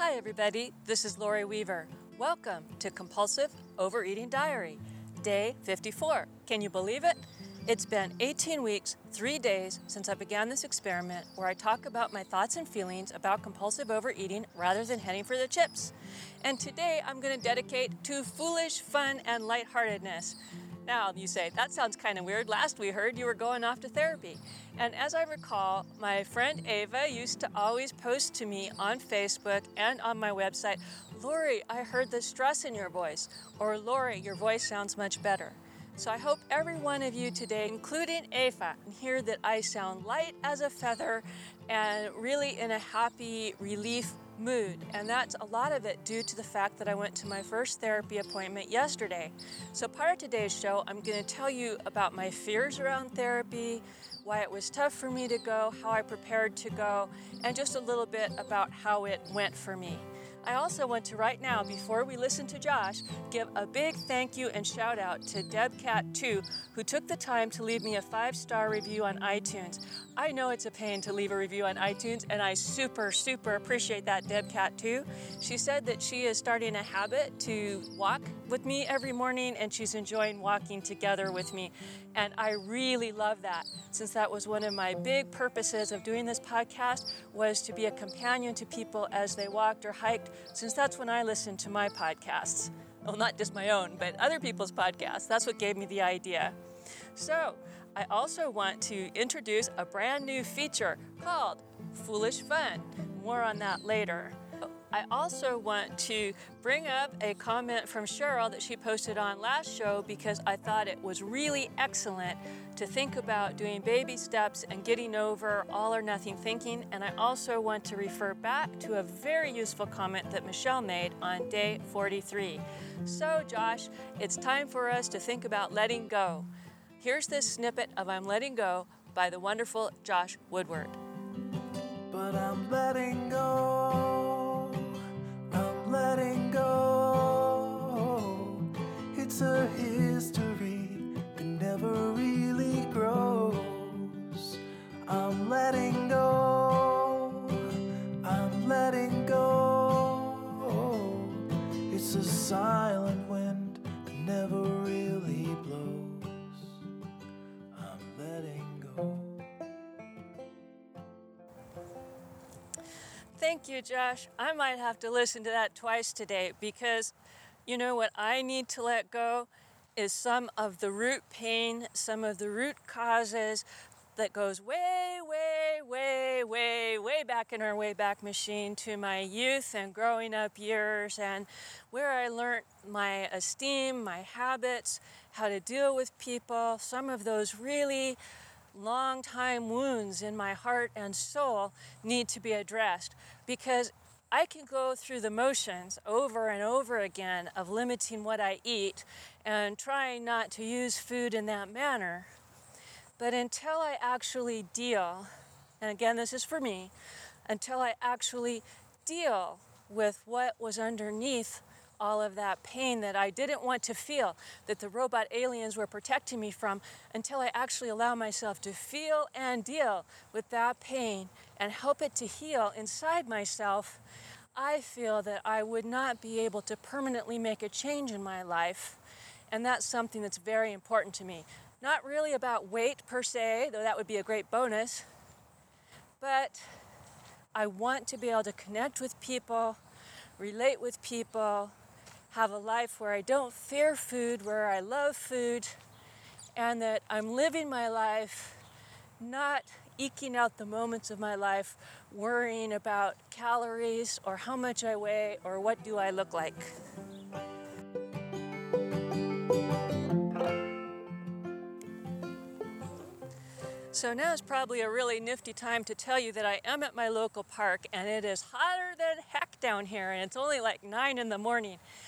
Hi everybody, this is Lori Weaver. Welcome to Compulsive Overeating Diary, day 54. Can you believe it? It's been 18 weeks, 3 days since I began this experiment where I talk about my thoughts and feelings about compulsive overeating rather than heading for the chips. And today I'm going to dedicate to foolish fun and lightheartedness. Now, you say, that sounds kind of weird. Last we heard, you were going off to therapy. And as I recall, my friend Ava used to always post to me on Facebook and on my website, Lori, I heard the stress in your voice, or Lori, your voice sounds much better. So I hope every one of you today, including Ava, can hear that I sound light as a feather and really in a happy relief mood, and that's a lot of it due to the fact that I went to my first therapy appointment yesterday. So part of today's show, I'm going to tell you about my fears around therapy, why it was tough for me to go, how I prepared to go, and just a little bit about how it went for me. I also want to right now, before we listen to Josh, give a big thank you and shout out to Debcat2, who took the time to leave me a 5-star review on iTunes. I know it's a pain to leave a review on iTunes, and I super appreciate that, Debcat2. She said that she is starting a habit to walk with me every morning, and she's enjoying walking together with me. And I really love that, since that was one of my big purposes of doing this podcast, was to be a companion to people as they walked or hiked, since that's when I listened to my podcasts. Well, not just my own, but other people's podcasts. That's what gave me the idea. So, I also want to introduce a brand new feature called Foolish Fun. More on that later. I also want to bring up a comment from Cheryl that she posted on last show because I thought it was really excellent to think about doing baby steps and getting over all or nothing thinking. And I also want to refer back to a very useful comment that Michelle made on day 43. So Josh, it's time for us to think about letting go. Here's this snippet of I'm Letting Go by the wonderful Josh Woodward. But I'm letting go. Letting go, it's a history that never really grows. I'm letting go, I'm letting go. It's a silent wind that never really blows. I'm letting go. Thank you, Josh. I might have to listen to that twice today because, you know, what I need to let go is some of the root pain, some of the root causes that goes way back in our way back machine to my youth and growing up years and where I learned my esteem, my habits, how to deal with people, some of those really long-time wounds in my heart and soul need to be addressed because I can go through the motions over and over again of limiting what I eat and trying not to use food in that manner. But until I actually deal, and again, this is for me, until I actually deal with what was underneath all of that pain that I didn't want to feel, that the robot aliens were protecting me from, until I actually allow myself to feel and deal with that pain and help it to heal inside myself, I feel that I would not be able to permanently make a change in my life. And that's something that's very important to me. Not really about weight per se, though that would be a great bonus, but I want to be able to connect with people, relate with people, have a life where I don't fear food, where I love food, and that I'm living my life, not eking out the moments of my life worrying about calories or how much I weigh or what do I look like. So now is probably a really nifty time to tell you that I am at my local park and it is hotter than heck down here and it's only like 9 a.m.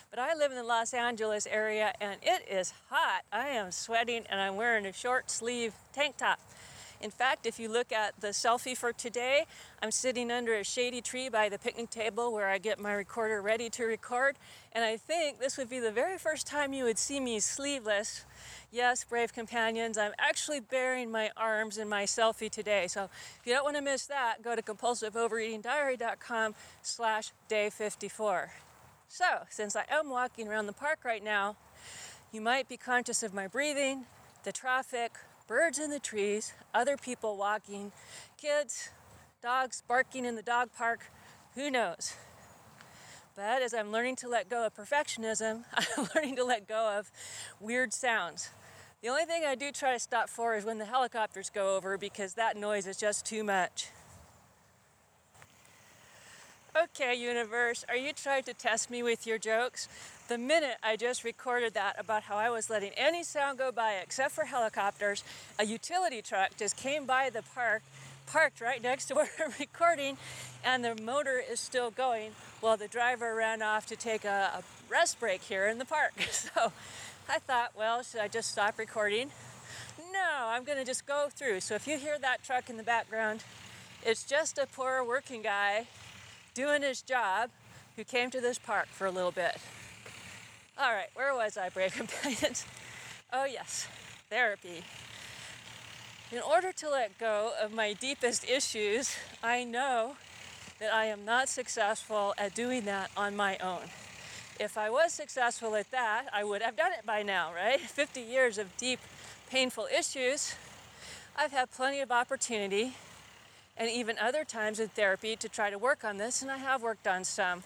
But I live in the Los Angeles area and it is hot. I am sweating and I'm wearing a short sleeve tank top. In fact, if you look at the selfie for today, I'm sitting under a shady tree by the picnic table where I get my recorder ready to record. And I think this would be the very first time you would see me sleeveless. Yes, brave companions, I'm actually bearing my arms in my selfie today. So if you don't want to miss that, go to compulsiveovereatingdiary.com/day54. So since I am walking around the park right now, you might be conscious of my breathing, the traffic, birds in the trees, other people walking, kids, dogs barking in the dog park, who knows? But as I'm learning to let go of perfectionism, I'm learning to let go of weird sounds. The only thing I do try to stop for is when the helicopters go over, because that noise is just too much. Okay, universe, are you trying to test me with your jokes? The minute I just recorded that about how I was letting any sound go by except for helicopters, a utility truck just came by the park, parked right next to where I'm recording, and the motor is still going while the driver ran off to take a rest break here in the park. So I thought, well, should I just stop recording? No, I'm going to just go through. So if you hear that truck in the background, it's just a poor working guy doing his job, who came to this park for a little bit. All right, where was I, brave companions? Oh yes, therapy. In order to let go of my deepest issues, I know that I am not successful at doing that on my own. If I was successful at that, I would have done it by now, right? 50 years of deep, painful issues. I've had plenty of opportunity and even other times in therapy to try to work on this, and I have worked on some.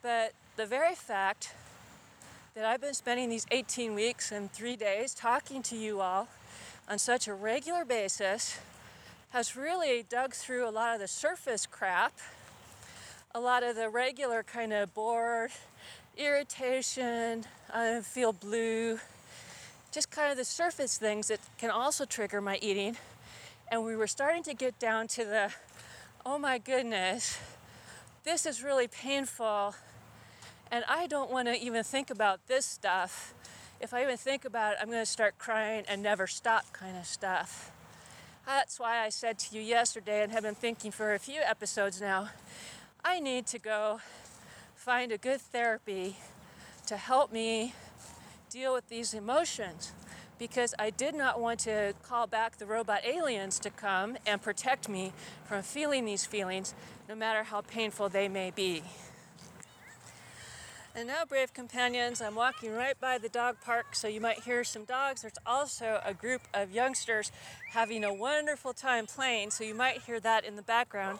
But the very fact that I've been spending these 18 weeks and 3 days talking to you all on such a regular basis has really dug through a lot of the surface crap, a lot of the regular kind of bored, irritation, I feel blue, just kind of the surface things that can also trigger my eating. And we were starting to get down to the, oh my goodness, this is really painful, and I don't want to even think about this stuff. If I even think about it, I'm going to start crying and never stop kind of stuff. That's why I said to you yesterday, and have been thinking for a few episodes now, I need to go find a good therapy to help me deal with these emotions, because I did not want to call back the robot aliens to come and protect me from feeling these feelings, no matter how painful they may be. And now, brave companions, I'm walking right by the dog park, so you might hear some dogs. There's also a group of youngsters having a wonderful time playing, so you might hear that in the background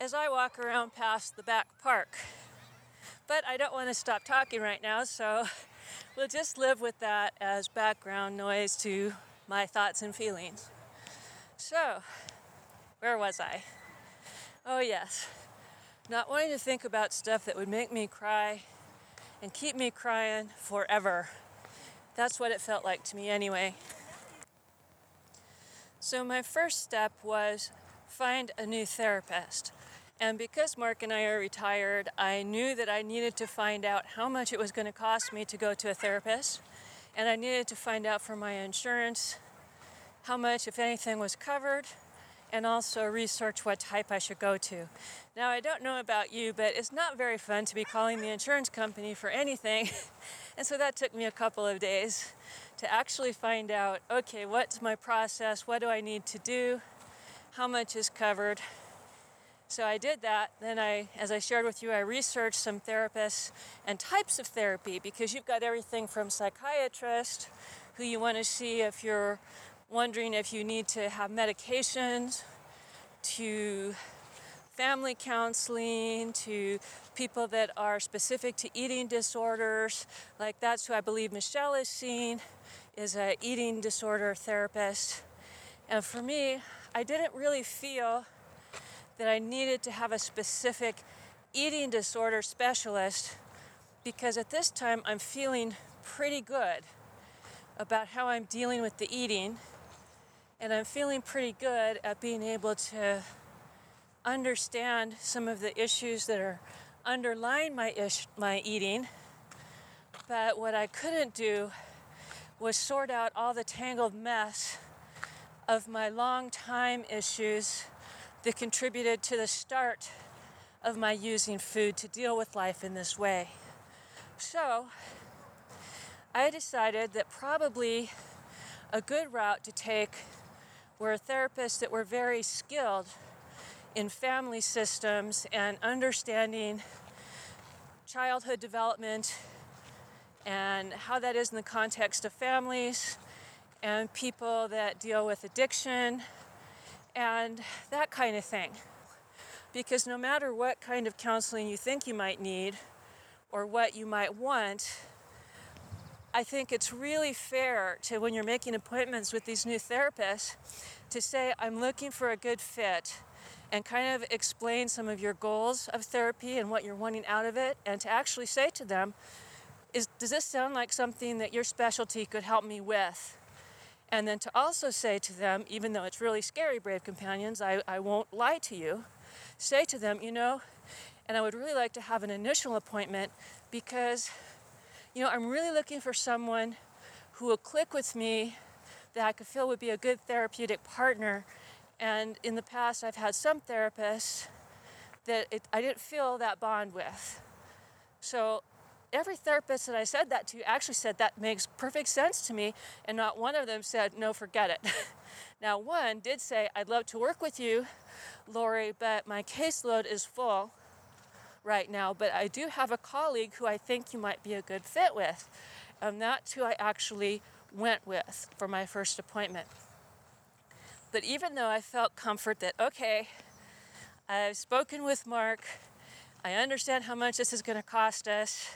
as I walk around past the back park. But I don't want to stop talking right now, so we'll just live with that as background noise to my thoughts and feelings. So, where was I? Oh yes, not wanting to think about stuff that would make me cry and keep me crying forever. That's what it felt like to me anyway. So my first step was find a new therapist. And because Mark and I are retired, I knew that I needed to find out how much it was going to cost me to go to a therapist. And I needed to find out from my insurance how much, if anything, was covered, and also research what type I should go to. Now, I don't know about you, but it's not very fun to be calling the insurance company for anything. And so that took me a couple of days to actually find out, okay, what's my process? What do I need to do? How much is covered? So I did that. Then as I shared with you, I researched some therapists and types of therapy, because you've got everything from psychiatrists, who you want to see if you're wondering if you need to have medications, to family counseling, to people that are specific to eating disorders. Like that's who I believe Michelle is seeing, is an eating disorder therapist. And for me, I didn't really feel that I needed to have a specific eating disorder specialist, because at this time I'm feeling pretty good about how I'm dealing with the eating, and I'm feeling pretty good at being able to understand some of the issues that are underlying my eating. But what I couldn't do was sort out all the tangled mess of my long-time issues that contributed to the start of my using food to deal with life in this way. So I decided that probably a good route to take were therapists that were very skilled in family systems and understanding childhood development and how that is in the context of families and people that deal with addiction and that kind of thing. Because no matter what kind of counseling you think you might need or what you might want, I think it's really fair to, when you're making appointments with these new therapists, to say, I'm looking for a good fit, and kind of explain some of your goals of therapy and what you're wanting out of it, and to actually say to them, does this sound like something that your specialty could help me with? And then to also say to them, even though it's really scary, brave companions, I won't lie to you, say to them, and I would really like to have an initial appointment because, I'm really looking for someone who will click with me that I could feel would be a good therapeutic partner. And in the past, I've had some therapists that I didn't feel that bond with. So every therapist that I said that to actually said that makes perfect sense to me, and not one of them said, no, forget it. Now, one did say, I'd love to work with you, Lori, but my caseload is full right now, but I do have a colleague who I think you might be a good fit with. And that's who I actually went with for my first appointment. But even though I felt comfort that, okay, I've spoken with Mark, I understand how much this is going to cost us,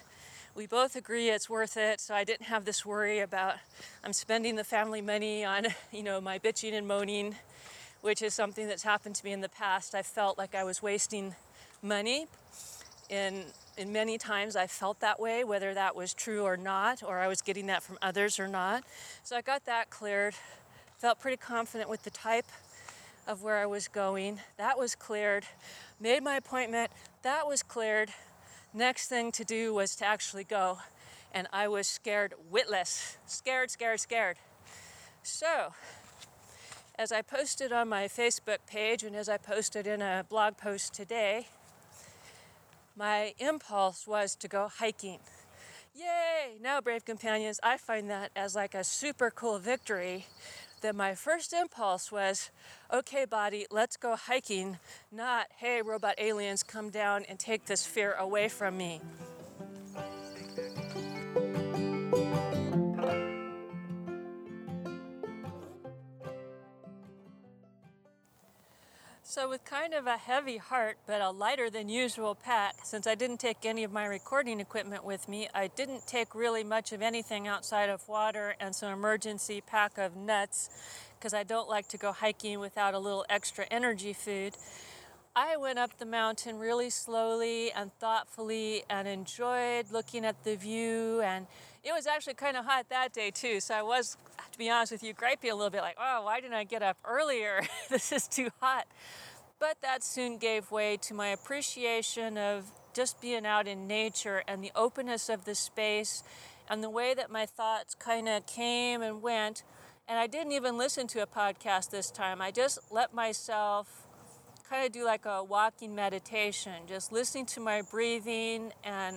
we both agree it's worth it, so I didn't have this worry about I'm spending the family money on, my bitching and moaning, which is something that's happened to me in the past. I felt like I was wasting money, and many times I felt that way, whether that was true or not, or I was getting that from others or not. So I got that cleared. Felt pretty confident with the type of where I was going. That was cleared. Made my appointment. That was cleared. Next thing to do was to actually go. And I was scared witless. Scared. So, as I posted on my Facebook page and as I posted in a blog post today, my impulse was to go hiking. Yay! Now, brave companions, I find that as like a super cool victory. That my first impulse was, okay, body, let's go hiking, not, hey, robot aliens, come down and take this fear away from me. So with kind of a heavy heart, but a lighter than usual pack, since I didn't take any of my recording equipment with me, I didn't take really much of anything outside of water and some emergency pack of nuts, because I don't like to go hiking without a little extra energy food. I went up the mountain really slowly and thoughtfully and enjoyed looking at the view, and it was actually kind of hot that day too, so I was, to be honest with you, gripey a little bit, like, oh, why didn't I get up earlier? This is too hot. But that soon gave way to my appreciation of just being out in nature and the openness of the space and the way that my thoughts kind of came and went, and I didn't even listen to a podcast this time. I just let myself kind of do like a walking meditation, just listening to my breathing and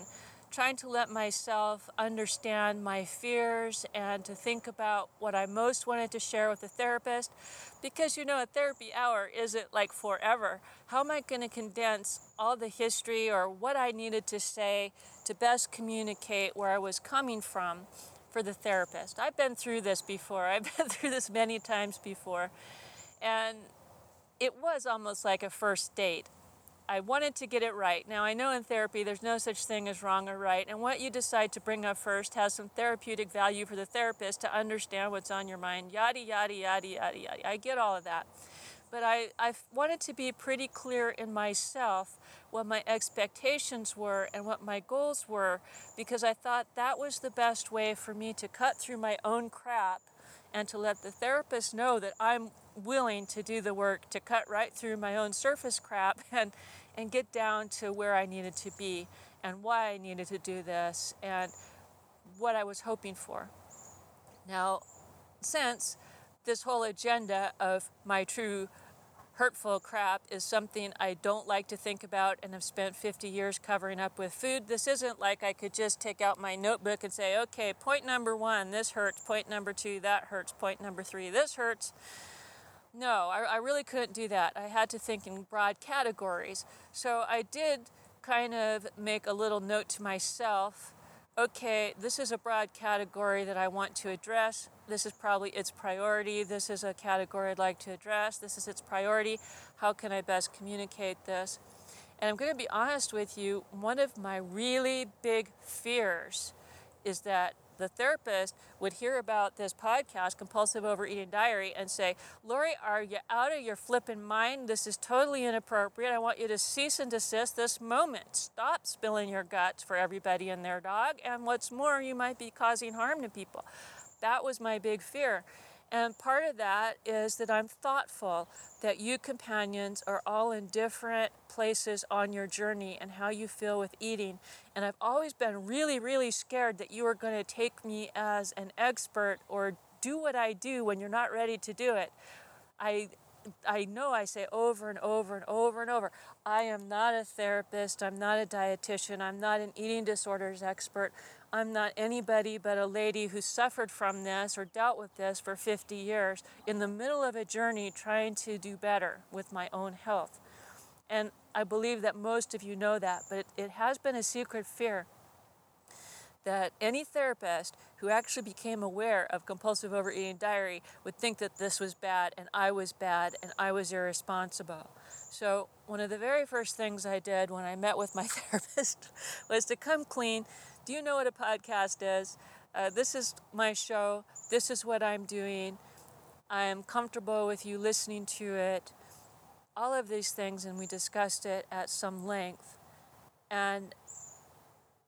trying to let myself understand my fears and to think about what I most wanted to share with the therapist, because a therapy hour isn't like forever. How am I going to condense all the history or what I needed to say to best communicate where I was coming from for the therapist? I've been through this before. I've been through this many times before, and it was almost like a first date. I wanted to get it right. Now, I know in therapy there's no such thing as wrong or right, and what you decide to bring up first has some therapeutic value for the therapist to understand what's on your mind, yada, yada, yada, yada, yada. I get all of that. But I wanted to be pretty clear in myself what my expectations were and what my goals were, because I thought that was the best way for me to cut through my own crap and to let the therapist know that I'm willing to do the work to cut right through my own surface crap and get down to where I needed to be and why I needed to do this and what I was hoping for. Now, since this whole agenda of my true hurtful crap is something I don't like to think about and have spent 50 years covering up with food. This isn't like I could just take out my notebook and say, okay, point number one, this hurts, point number two, that hurts, point number three, this hurts. No, I really couldn't do that. I had to think in broad categories. So I did kind of make a little note to myself, okay, this is a broad category that I want to address. This is probably its priority. This is a category I'd like to address. This is its priority. How can I best communicate this? And I'm going to be honest with you, one of my really big fears is that the therapist would hear about this podcast, Compulsive Overeating Diary, and say, Lori, are you out of your flipping mind? This is totally inappropriate. I want you to cease and desist this moment. Stop spilling your guts for everybody and their dog. And what's more, you might be causing harm to people. That was my big fear. And part of that is that I'm thoughtful that you companions are all in different places on your journey and how you feel with eating. And I've always been really, really scared that you are going to take me as an expert or do what I do when you're not ready to do it. I know I say over and over and over and over, I am not a therapist, I'm not a dietitian, I'm not an eating disorders expert, I'm not anybody but a lady who suffered from this or dealt with this for 50 years in the middle of a journey trying to do better with my own health. And I believe that most of you know that, but it has been a secret fear that any therapist who actually became aware of Compulsive Overeating Diary would think that this was bad and I was irresponsible. So one of the very first things I did when I met with my therapist was to come clean. Do you know what a podcast is? This is my show. This is what I'm doing. I am comfortable with you listening to it. All of these things, and we discussed it at some length. And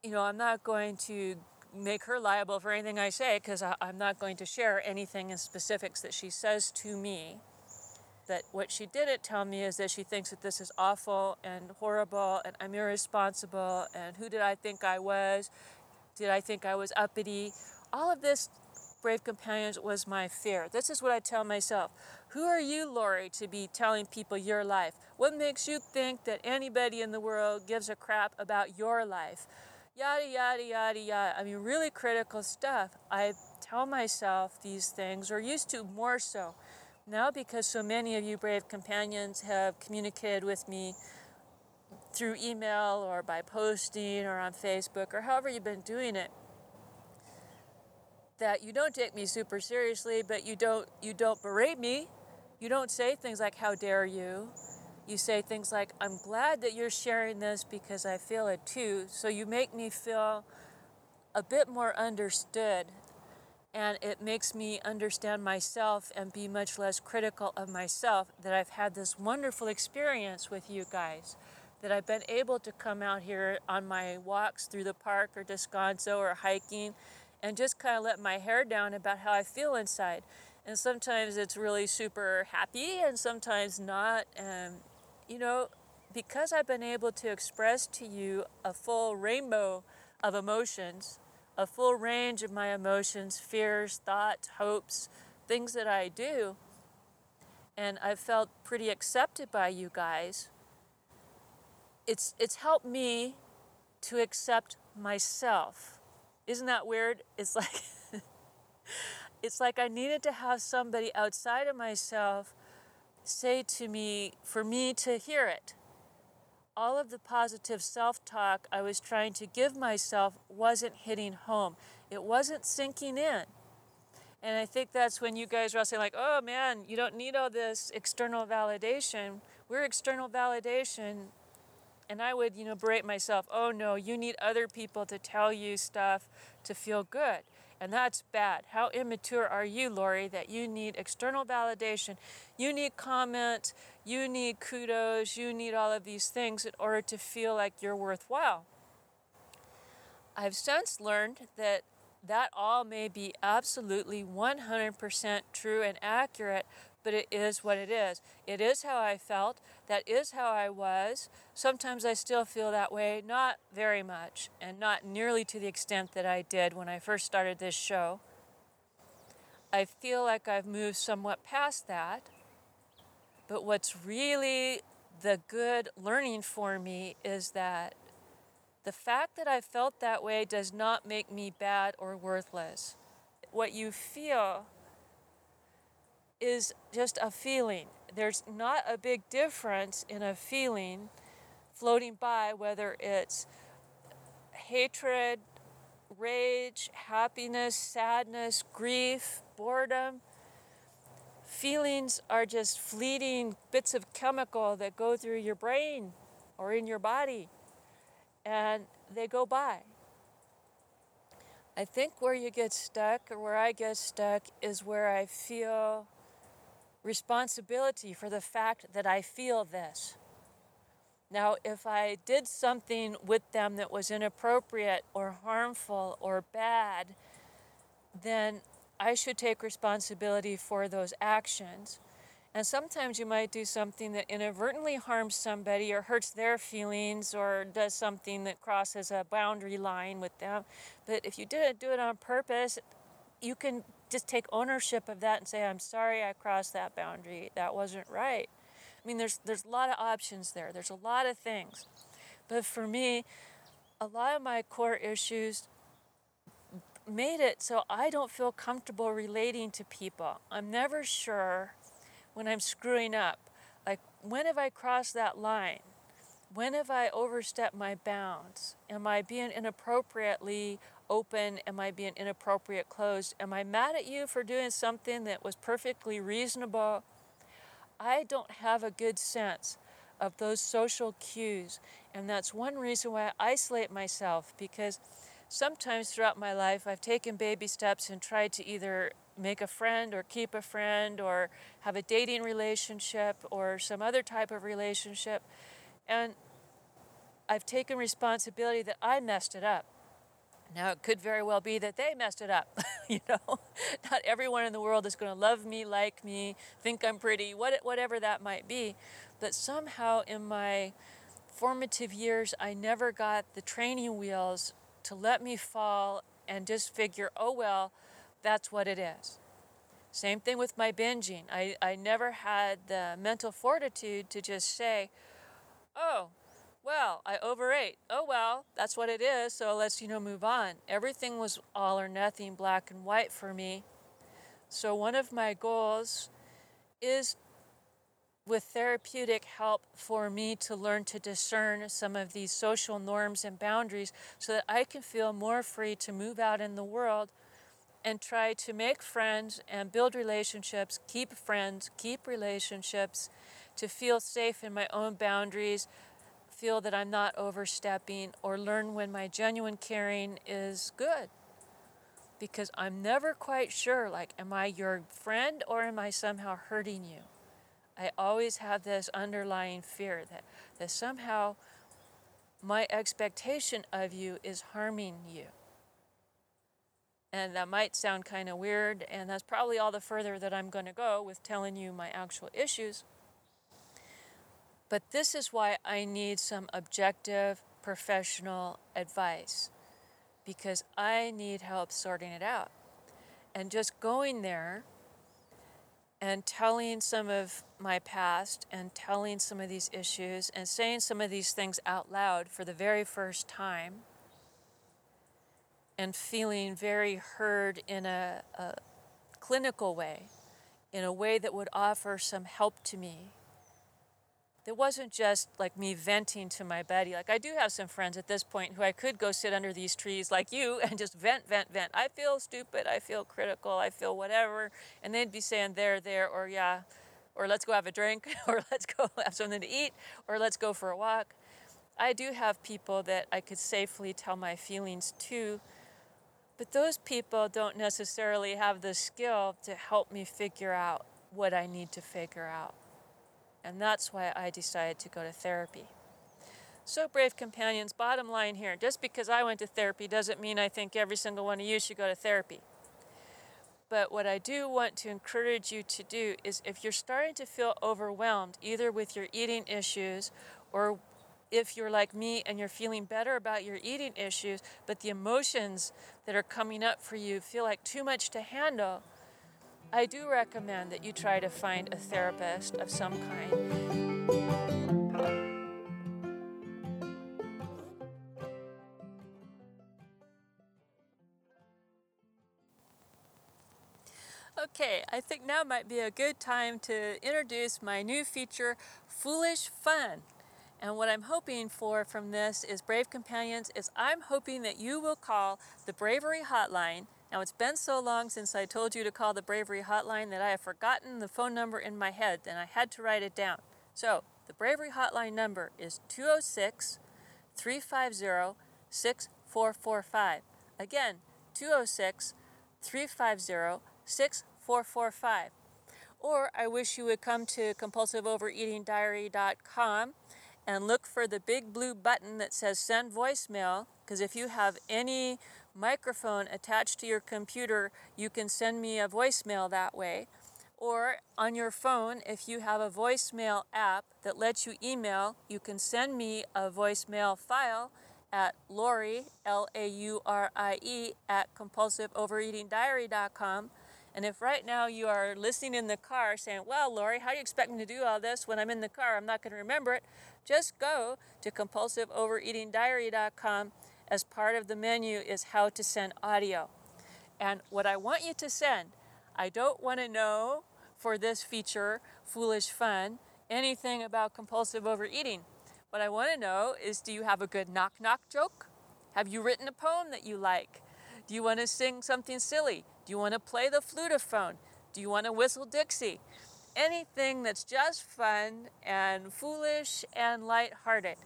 you know, I'm not going to make her liable for anything I say because I'm not going to share anything in specifics that she says to me. That what she didn't tell me is that she thinks that this is awful and horrible and I'm irresponsible and who did I think I was? Did I think I was uppity? All of this, brave companions, was my fear. This is what I tell myself. Who are you, Lori, to be telling people your life? What makes you think that anybody in the world gives a crap about your life? Yada, yada, yada, yada. I mean, really critical stuff. I tell myself these things, or used to more so. Now, because so many of you brave companions have communicated with me through email or by posting or on Facebook or however you've been doing it, that you don't take me super seriously, but you don't berate me. You don't say things like, how dare you? You say things like, I'm glad that you're sharing this because I feel it too. So you make me feel a bit more understood, and it makes me understand myself and be much less critical of myself that I've had this wonderful experience with you guys, that I've been able to come out here on my walks through the park or Descanso or hiking and just kind of let my hair down about how I feel inside. And sometimes it's really super happy and sometimes not. You know, because I've been able to express to you a full rainbow of emotions, a full range of my emotions, fears, thoughts, hopes, things that I do, and I've felt pretty accepted by you guys, it's helped me to accept myself. Isn't that weird? It's like it's like I needed to have somebody outside of myself say to me, for me to hear it. All of the positive self-talk I was trying to give myself wasn't hitting home. It wasn't sinking in. And I think that's when you guys are all saying like, oh man, you don't need all this external validation. We're external validation. And I would, berate myself. Oh no, you need other people to tell you stuff to feel good. And that's bad. How immature are you, Lori, that you need external validation? You need comments, you need kudos, you need all of these things in order to feel like you're worthwhile. I've since learned that that all may be absolutely 100% true and accurate, but it is what it is. It is how I felt. That is how I was. Sometimes I still feel that way, not very much, and not nearly to the extent that I did when I first started this show. I feel like I've moved somewhat past that. But what's really the good learning for me is that the fact that I felt that way does not make me bad or worthless. What you feel is just a feeling. There's not a big difference in a feeling floating by, whether it's hatred, rage, happiness, sadness, grief, boredom. Feelings are just fleeting bits of chemical that go through your brain or in your body, and they go by. I think where you get stuck, or where I get stuck, is where I feel responsibility for the fact that I feel this. Now, if I did something with them that was inappropriate or harmful or bad, then I should take responsibility for those actions. And sometimes you might do something that inadvertently harms somebody or hurts their feelings or does something that crosses a boundary line with them. But if you didn't do it on purpose, you can just take ownership of that and say, I'm sorry I crossed that boundary. That wasn't right. I mean, there's a lot of options there. There's a lot of things. But for me, a lot of my core issues made it so I don't feel comfortable relating to people. I'm never sure when I'm screwing up. Like, when have I crossed that line? When have I overstepped my bounds? Am I being inappropriately open? Am I being inappropriately closed? Am I mad at you for doing something that was perfectly reasonable? I don't have a good sense of those social cues, and that's one reason why I isolate myself, because sometimes throughout my life, I've taken baby steps and tried to either make a friend or keep a friend or have a dating relationship or some other type of relationship. And I've taken responsibility that I messed it up. Now, it could very well be that they messed it up, you know? Not everyone in the world is going to love me, like me, think I'm pretty, whatever that might be. But somehow in my formative years, I never got the training wheels to let me fall and just figure, oh, well, that's what it is. Same thing with my binging. I never had the mental fortitude to just say, oh, well, I overate. Oh, well, that's what it is, so let's, move on. Everything was all or nothing, black and white for me. So one of my goals is, with therapeutic help, for me to learn to discern some of these social norms and boundaries so that I can feel more free to move out in the world and try to make friends and build relationships, keep friends, keep relationships, to feel safe in my own boundaries, feel that I'm not overstepping, or learn when my genuine caring is good. Because I'm never quite sure, like, am I your friend or am I somehow hurting you? I always have this underlying fear that somehow my expectation of you is harming you. And that might sound kind of weird, and that's probably all the further that I'm going to go with telling you my actual issues. But this is why I need some objective, professional advice, because I need help sorting it out. And just going there and telling some of my past and telling some of these issues and saying some of these things out loud for the very first time and feeling very heard in a clinical way, in a way that would offer some help to me. It wasn't just like me venting to my buddy. Like, I do have some friends at this point who I could go sit under these trees like you and just vent. I feel stupid. I feel critical. I feel whatever. And they'd be saying there, or yeah, or let's go have a drink, or let's go have something to eat, or let's go for a walk. I do have people that I could safely tell my feelings to, but those people don't necessarily have the skill to help me figure out what I need to figure out. And that's why I decided to go to therapy. So, brave companions, bottom line here, just because I went to therapy doesn't mean I think every single one of you should go to therapy. But what I do want to encourage you to do is, if you're starting to feel overwhelmed, either with your eating issues, or if you're like me and you're feeling better about your eating issues, but the emotions that are coming up for you feel like too much to handle, I do recommend that you try to find a therapist of some kind. Okay, I think now might be a good time to introduce my new feature, Foolish Fun. And what I'm hoping for from this is, Brave Companions, is I'm hoping that you will call the Bravery Hotline. Now, it's been so long since I told you to call the Bravery Hotline that I have forgotten the phone number in my head, and I had to write it down. So, the Bravery Hotline number is 206-350-6445. Again, 206-350-6445. Or I wish you would come to compulsiveovereatingdiary.com and look for the big blue button that says send voicemail, because if you have any microphone attached to your computer, you can send me a voicemail that way. Or on your phone, if you have a voicemail app that lets you email, you can send me a voicemail file at Lori, Laurie, at compulsiveovereatingdiary.com. And if right now you are listening in the car saying, well, Lori, how do you expect me to do all this when I'm in the car? I'm not going to remember it. Just go to compulsiveovereatingdiary.com. As part of the menu is how to send audio. And what I want you to send, I don't want to know for this feature, Foolish Fun, anything about compulsive overeating. What I want to know is, do you have a good knock-knock joke? Have you written a poem that you like? Do you want to sing something silly? Do you want to play the flutophone? Do you want to whistle Dixie? Anything that's just fun and foolish and lighthearted,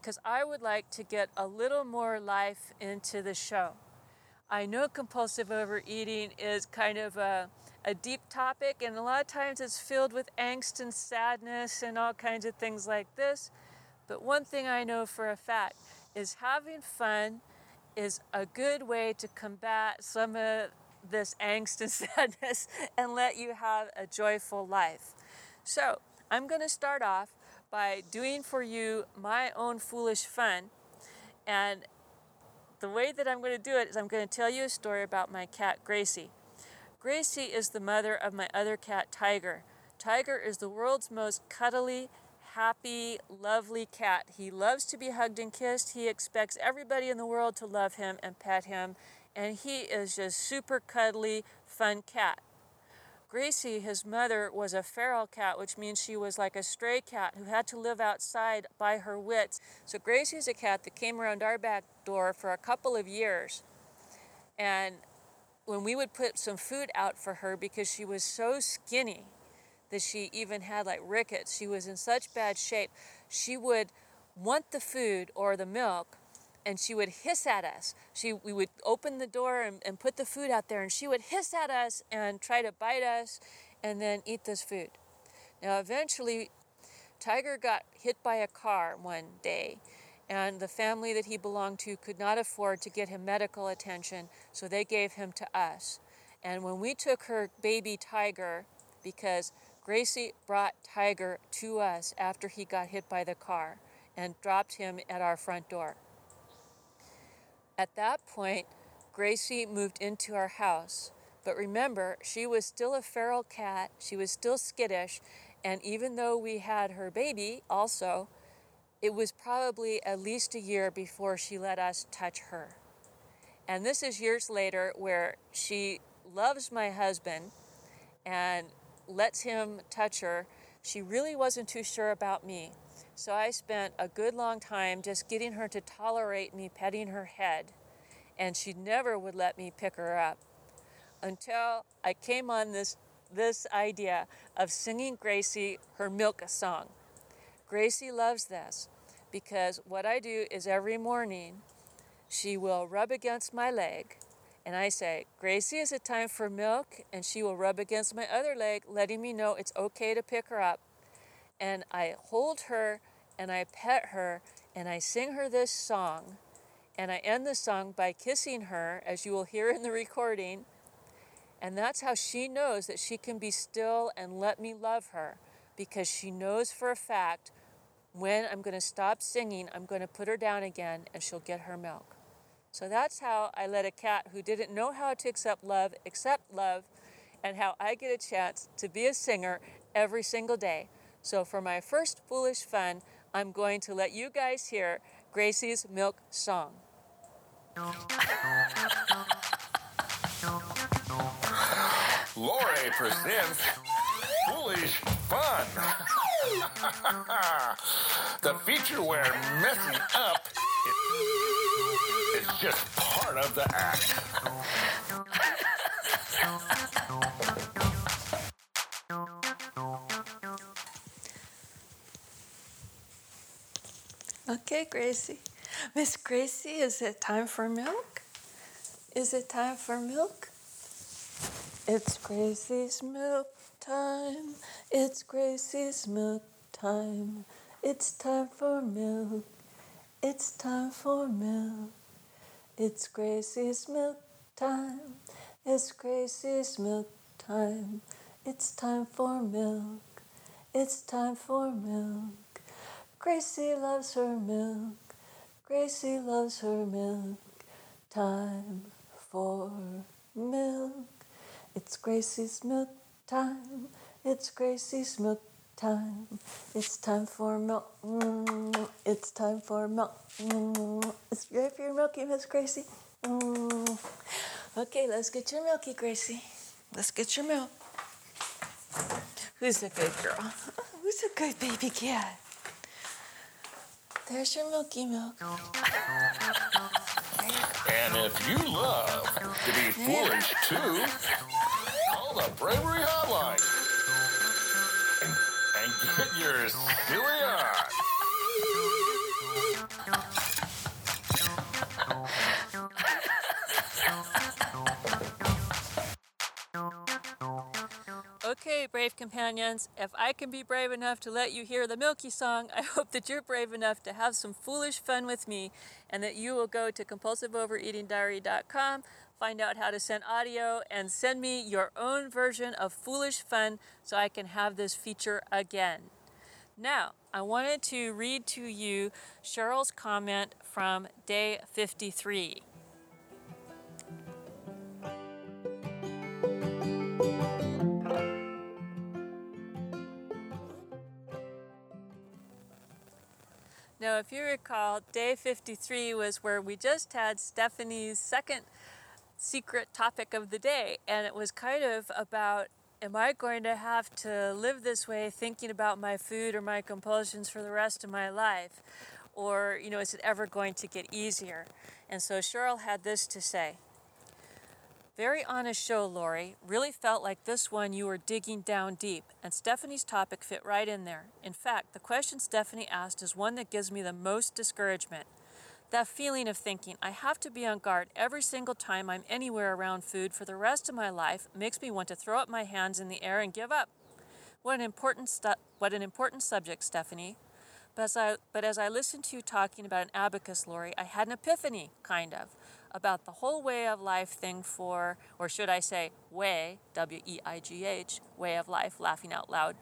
because I would like to get a little more life into the show. I know compulsive overeating is kind of a deep topic, and a lot of times it's filled with angst and sadness and all kinds of things like this. But one thing I know for a fact is having fun is a good way to combat some of this angst and sadness and let you have a joyful life. So I'm going to start off by doing for you my own Foolish Fun. And the way that I'm going to do it is, I'm going to tell you a story about my cat, Gracie. Gracie is the mother of my other cat, Tiger. Tiger is the world's most cuddly, happy, lovely cat. He loves to be hugged and kissed. He expects everybody in the world to love him and pet him. And he is just super cuddly, fun cat. Gracie, his mother, was a feral cat, which means she was like a stray cat who had to live outside by her wits. So Gracie's a cat that came around our back door for a couple of years. And when we would put some food out for her, because she was so skinny that she even had like rickets, she was in such bad shape, she would want the food or the milk, and she would hiss at us. We would open the door and put the food out there, and she would hiss at us and try to bite us and then eat this food. Now, eventually, Tiger got hit by a car one day, and the family that he belonged to could not afford to get him medical attention, so they gave him to us. And when we took her baby Tiger, because Gracie brought Tiger to us after he got hit by the car and dropped him at our front door. At that point, Gracie moved into our house. But remember, she was still a feral cat. She was still skittish. And even though we had her baby also, it was probably at least a year before she let us touch her. And this is years later, where she loves my husband and lets him touch her. She really wasn't too sure about me. So I spent a good long time just getting her to tolerate me petting her head, and she never would let me pick her up, until I came on this idea of singing Gracie her milk song. Gracie loves this, because what I do is, every morning she will rub against my leg, and I say, Gracie, is it time for milk? And she will rub against my other leg, letting me know it's okay to pick her up. And I hold her, and I pet her, and I sing her this song. And I end the song by kissing her, as you will hear in the recording. And that's how she knows that she can be still and let me love her, because she knows for a fact, when I'm going to stop singing, I'm going to put her down again, and she'll get her milk. So that's how I let a cat who didn't know how to accept love and how I get a chance to be a singer every single day. So for my first Foolish Fun, I'm going to let you guys hear Gracie's Milk Song. Lori presents Foolish Fun, the feature where messing up is just part of the act. Okay, Gracie. Miss Gracie, is it time for milk? Is it time for milk? It's Gracie's milk time. It's Gracie's milk time. It's time for milk. It's time for milk. It's Gracie's milk time. It's Gracie's milk time. It's time for milk. It's time for milk. Gracie loves her milk, Gracie loves her milk, time for milk. It's Gracie's milk time, it's Gracie's milk time. It's time for milk, it's time for milk. It's ready for your milky, Miss Gracie. Okay, let's get your milky, Gracie. Let's get your milk. Who's a good girl? Who's a good baby cat? There's your milky milk. And if you love to be foolish too, call the Bravery Hotline and get your silly on. Okay, brave companions, if I can be brave enough to let you hear the Milky Song, I hope that you're brave enough to have some foolish fun with me and that you will go to compulsiveovereatingdiary.com, find out how to send audio, and send me your own version of foolish fun so I can have this feature again. Now, I wanted to read to you Cheryl's comment from day 53. Now, if you recall, day 53 was where we just had Stephanie's second secret topic of the day, and it was kind of about, am I going to have to live this way, thinking about my food or my compulsions for the rest of my life? Or, you know, is it ever going to get easier? And so Cheryl had this to say. Very honest show, Lori. Really felt like this one you were digging down deep, and Stephanie's topic fit right in there. In fact, the question Stephanie asked is one that gives me the most discouragement. That feeling of thinking, I have to be on guard every single time I'm anywhere around food for the rest of my life, makes me want to throw up my hands in the air and give up. What an important subject, Stephanie. But as I listened to you talking about an abacus, Lori, I had an epiphany, kind of, about the whole way of life thing for, or should I say, way, W-E-I-G-H, way of life, laughing out loud.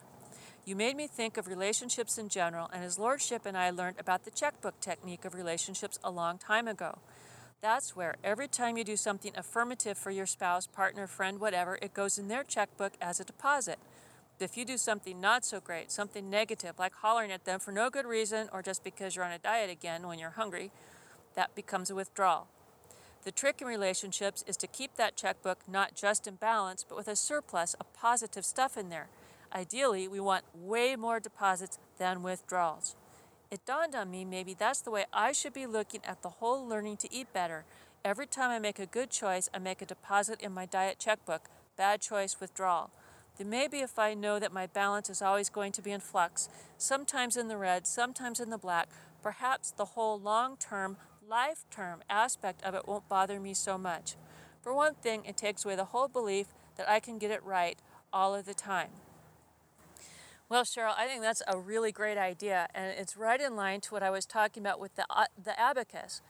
You made me think of relationships in general, and His Lordship and I learned about the checkbook technique of relationships a long time ago. That's where every time you do something affirmative for your spouse, partner, friend, whatever, it goes in their checkbook as a deposit. If you do something not so great, something negative, like hollering at them for no good reason or just because you're on a diet again when you're hungry, that becomes a withdrawal. The trick in relationships is to keep that checkbook not just in balance, but with a surplus of positive stuff in there. Ideally, we want way more deposits than withdrawals. It dawned on me maybe that's the way I should be looking at the whole learning to eat better. Every time I make a good choice, I make a deposit in my diet checkbook. Bad choice, withdrawal. Then maybe if I know that my balance is always going to be in flux, sometimes in the red, sometimes in the black, perhaps the whole long-term, life-term aspect of it won't bother me so much. For one thing, it takes away the whole belief that I can get it right all of the time. Well, Cheryl, I think that's a really great idea, and it's right in line to what I was talking about with the abacus,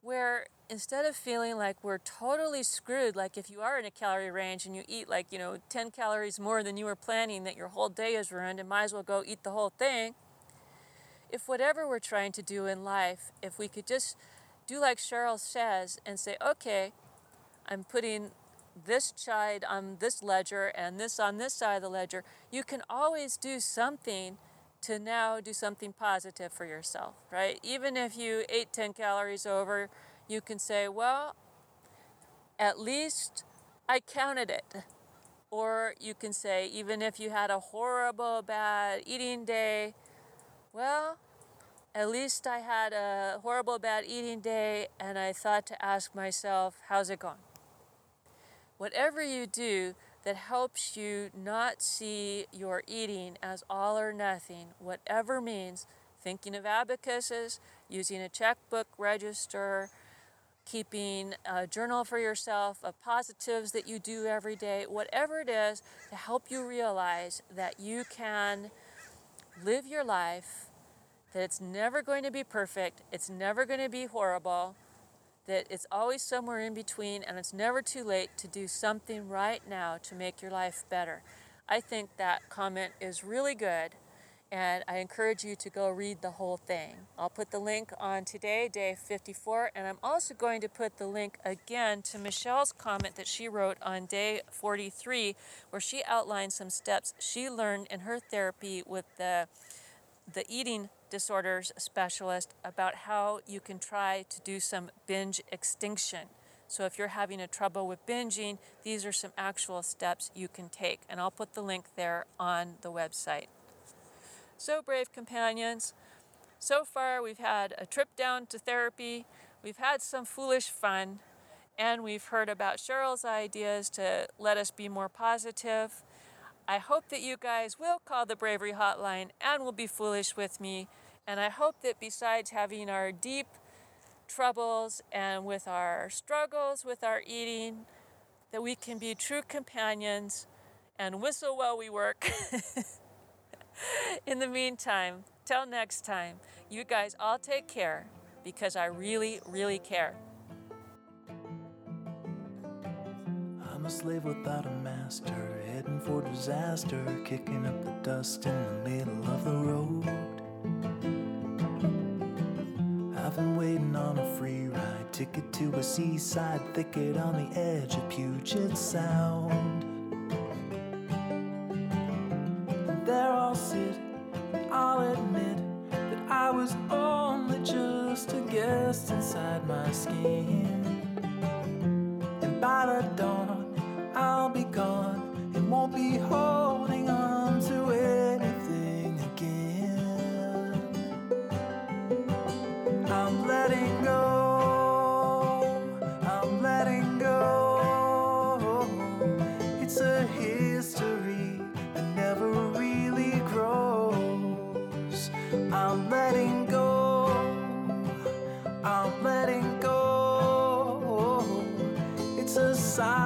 where instead of feeling like we're totally screwed, like if you are in a calorie range and you eat 10 calories more than you were planning, that your whole day is ruined and might as well go eat the whole thing, if whatever we're trying to do in life, if we could just do like Cheryl says and say, okay, I'm putting this side on this ledger and this on this side of the ledger, you can always do something to now do something positive for yourself, right? Even if you ate 10 calories over, you can say, well, at least I counted it. Or you can say, even if you had a horrible, bad eating day, well, at least I had a horrible, bad eating day, and I thought to ask myself, how's it going? Whatever you do that helps you not see your eating as all or nothing, whatever means, thinking of abacuses, using a checkbook register, keeping a journal for yourself of positives that you do every day, whatever it is to help you realize that you can live your life, that it's never going to be perfect, it's never going to be horrible, that it's always somewhere in between, and it's never too late to do something right now to make your life better. I think that comment is really good, and I encourage you to go read the whole thing. I'll put the link on today, day 54, and I'm also going to put the link again to Michelle's comment that she wrote on day 43, where she outlined some steps she learned in her therapy with the eating disorders specialist about how you can try to do some binge extinction. So if you're having a trouble with binging, these are some actual steps you can take, and I'll put the link there on the website. So, brave companions, so far we've had a trip down to therapy, we've had some foolish fun, and we've heard about Cheryl's ideas to let us be more positive. I hope that you guys will call the Bravery Hotline and will be foolish with me, and I hope that besides having our deep troubles and with our struggles with our eating, that we can be true companions and whistle while we work. In the meantime, till next time, you guys all take care, because I really, really care. I'm a slave without a master, heading for disaster, kicking up the dust in the middle of the road. I've been waiting on a free ride, ticket to a seaside thicket on the edge of Puget Sound. There I'll sit, and I'll admit that I was only just a guest inside my skin. And by the dawn, I'll be gone, and won't be holding on to anything again. I'm letting go, I'm letting go. It's a history that never grows. I'm letting go, I'm letting go. It's a sign.